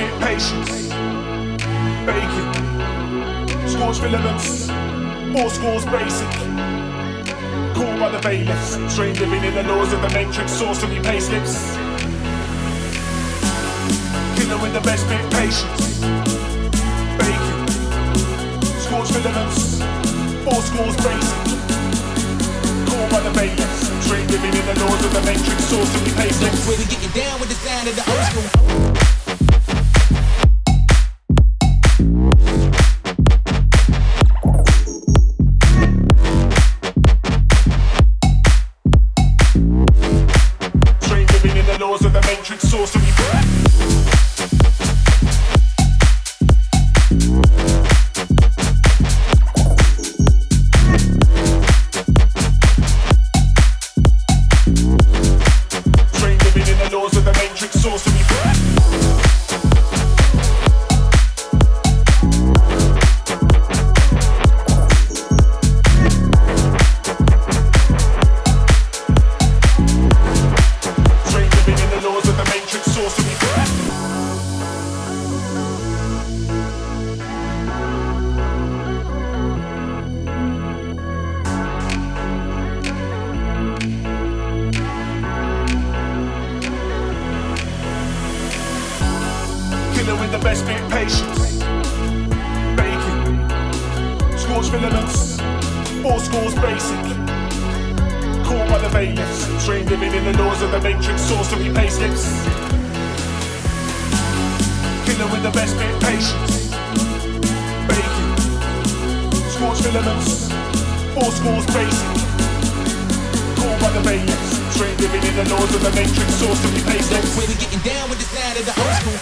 spit patience. Bacon. Scores for limits. Four scores basic. Called by the bailiffs. Trained living in the laws of the matrix. Sorcery payslips. Killer with the best bit patience. Bacon. Scores for limits. Four scores basic. Called by the bailiffs. Trained living in the laws of the matrix. Sorcery payslips. Way to get you down with the sound of the old school. With the best bit patience. Bacon. Scores filaments. Four scores basic. Called by the bailiffs. Trained living in the laws of the matrix. Sorcery payslips. Killer with the best bit patience. Bacon. Scores filaments. Four scores basic. Called by the bailiffs. Trained living in the laws of the matrix. Sorcery payslips. Way to get you down with the sound of the old school.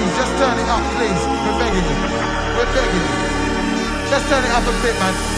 please, just turn it up, please. We're begging you. We're begging you. Just turn it up a bit, man.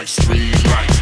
like street lights.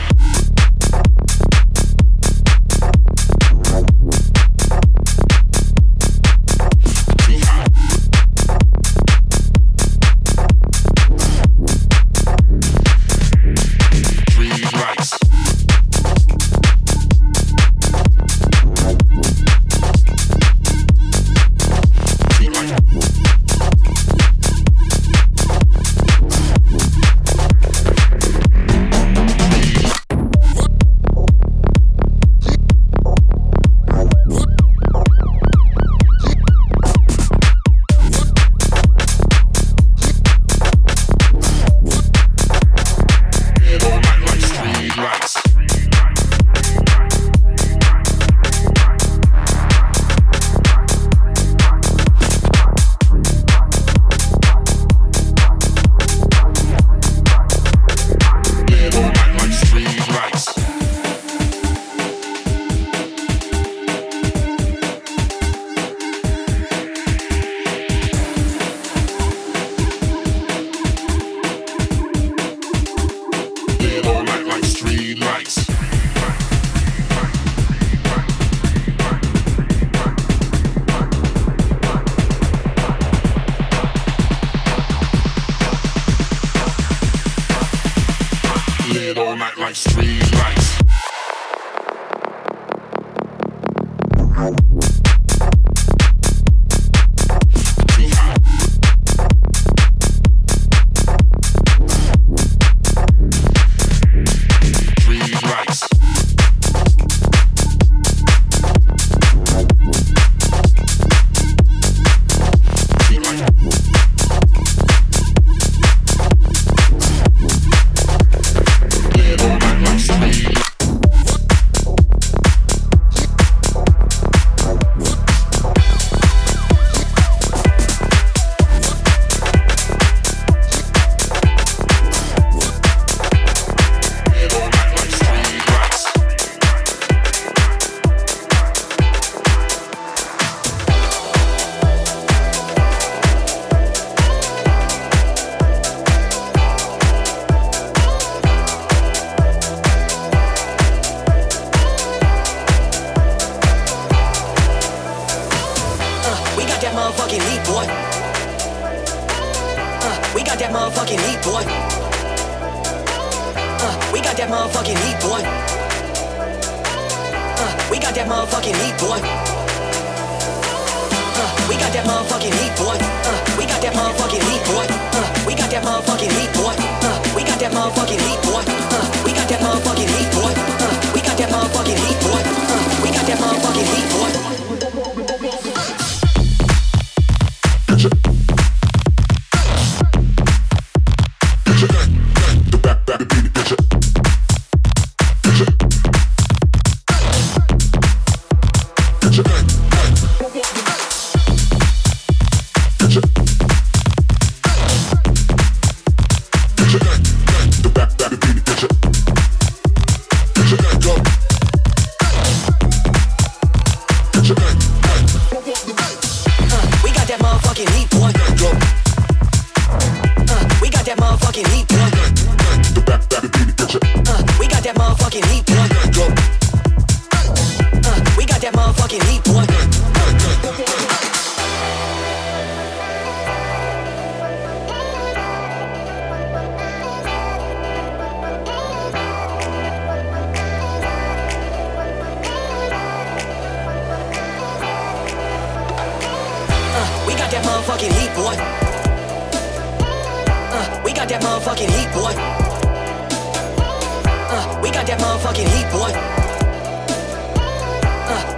We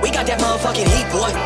got that motherfucking heat, boy.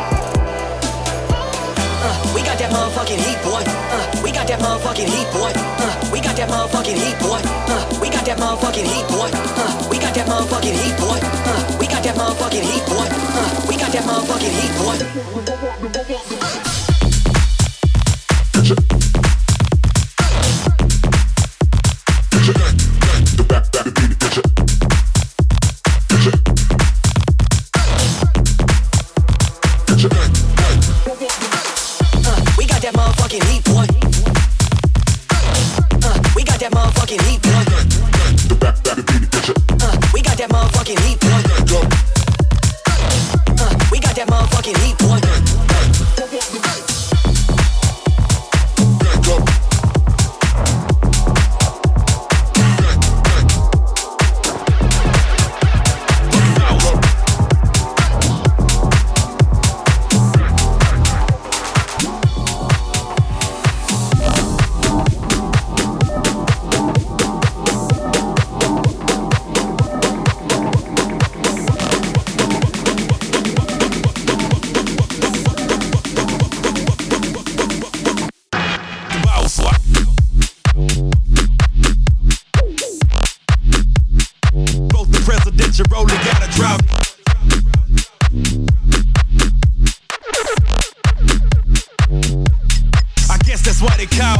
That's why they call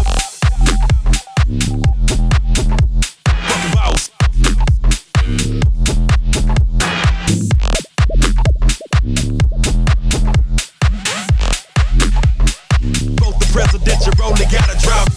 both the presidential road, they gotta drop.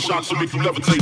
Shots to make you levitate.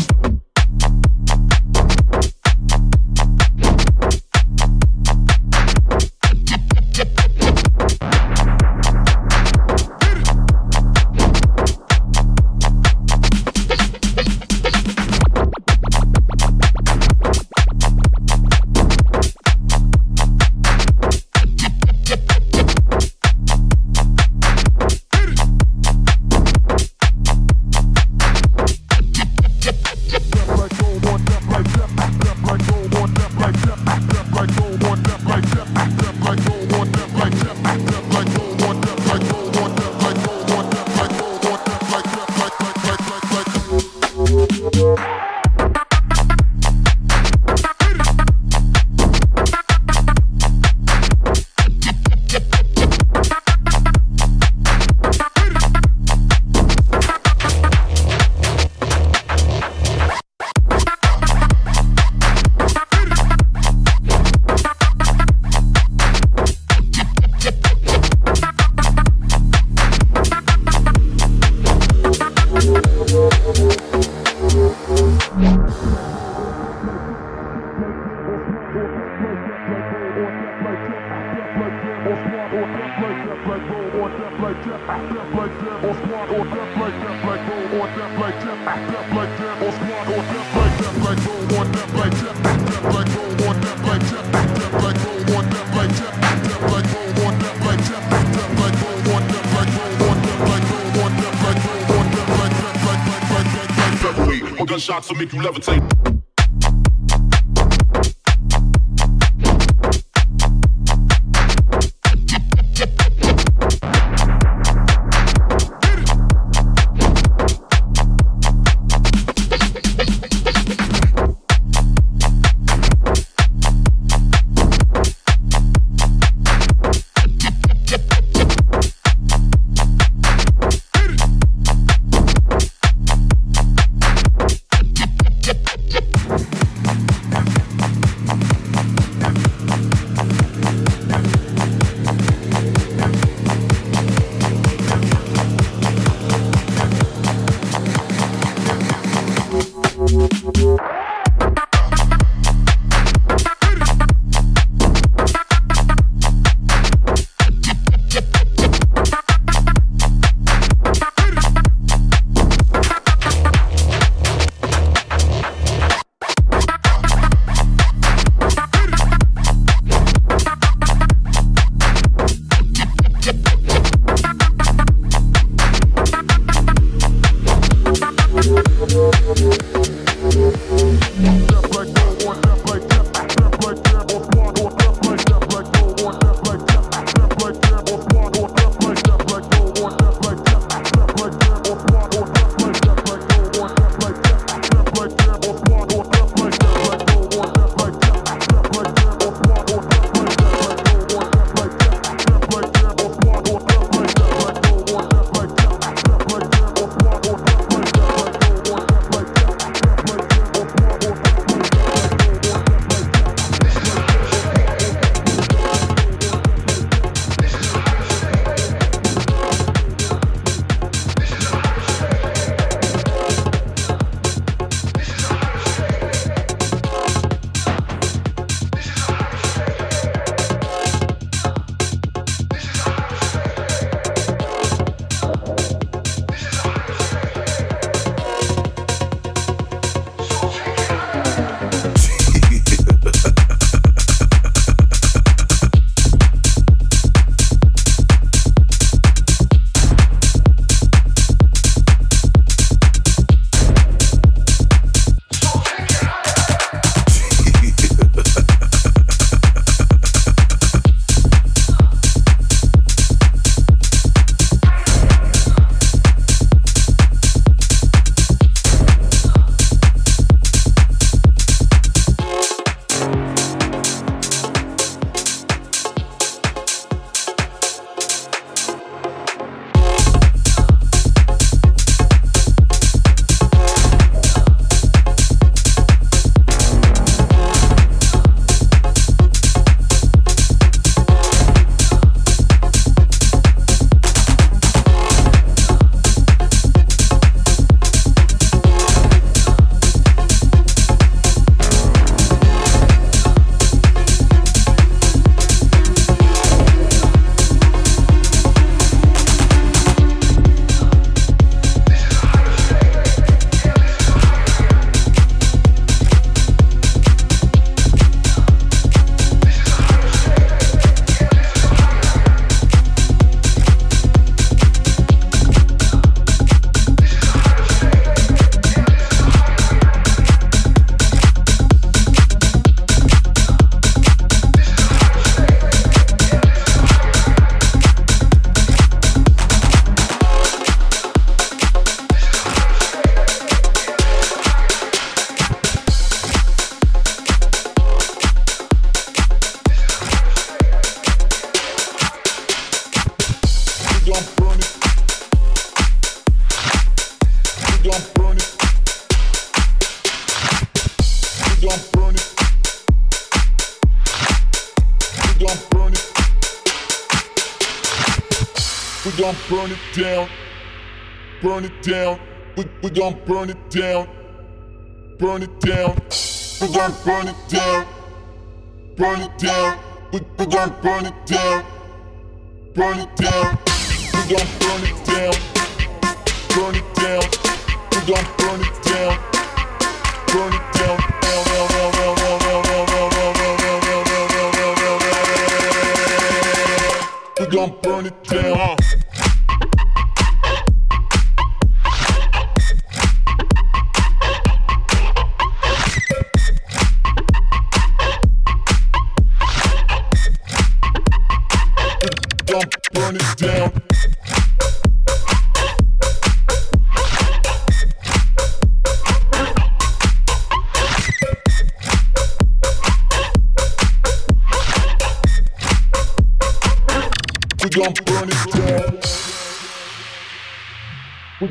Shots to make you levitate. we gon' burn it down, burn it down. We gon' burn it down, burn it down. We gon' burn it down, burn it down. We gon' burn it down, burn it down. We gon' burn it down, burn it down. We gon' burn it down, burn it down. We gon' burn it down. Burn it down. We gon' burn it down. We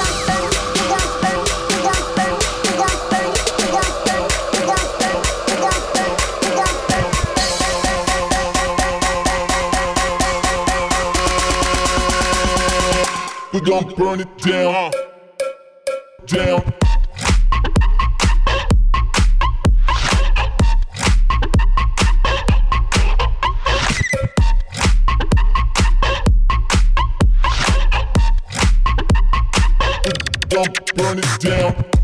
We gon' burn it down, down. We gon' burn it down.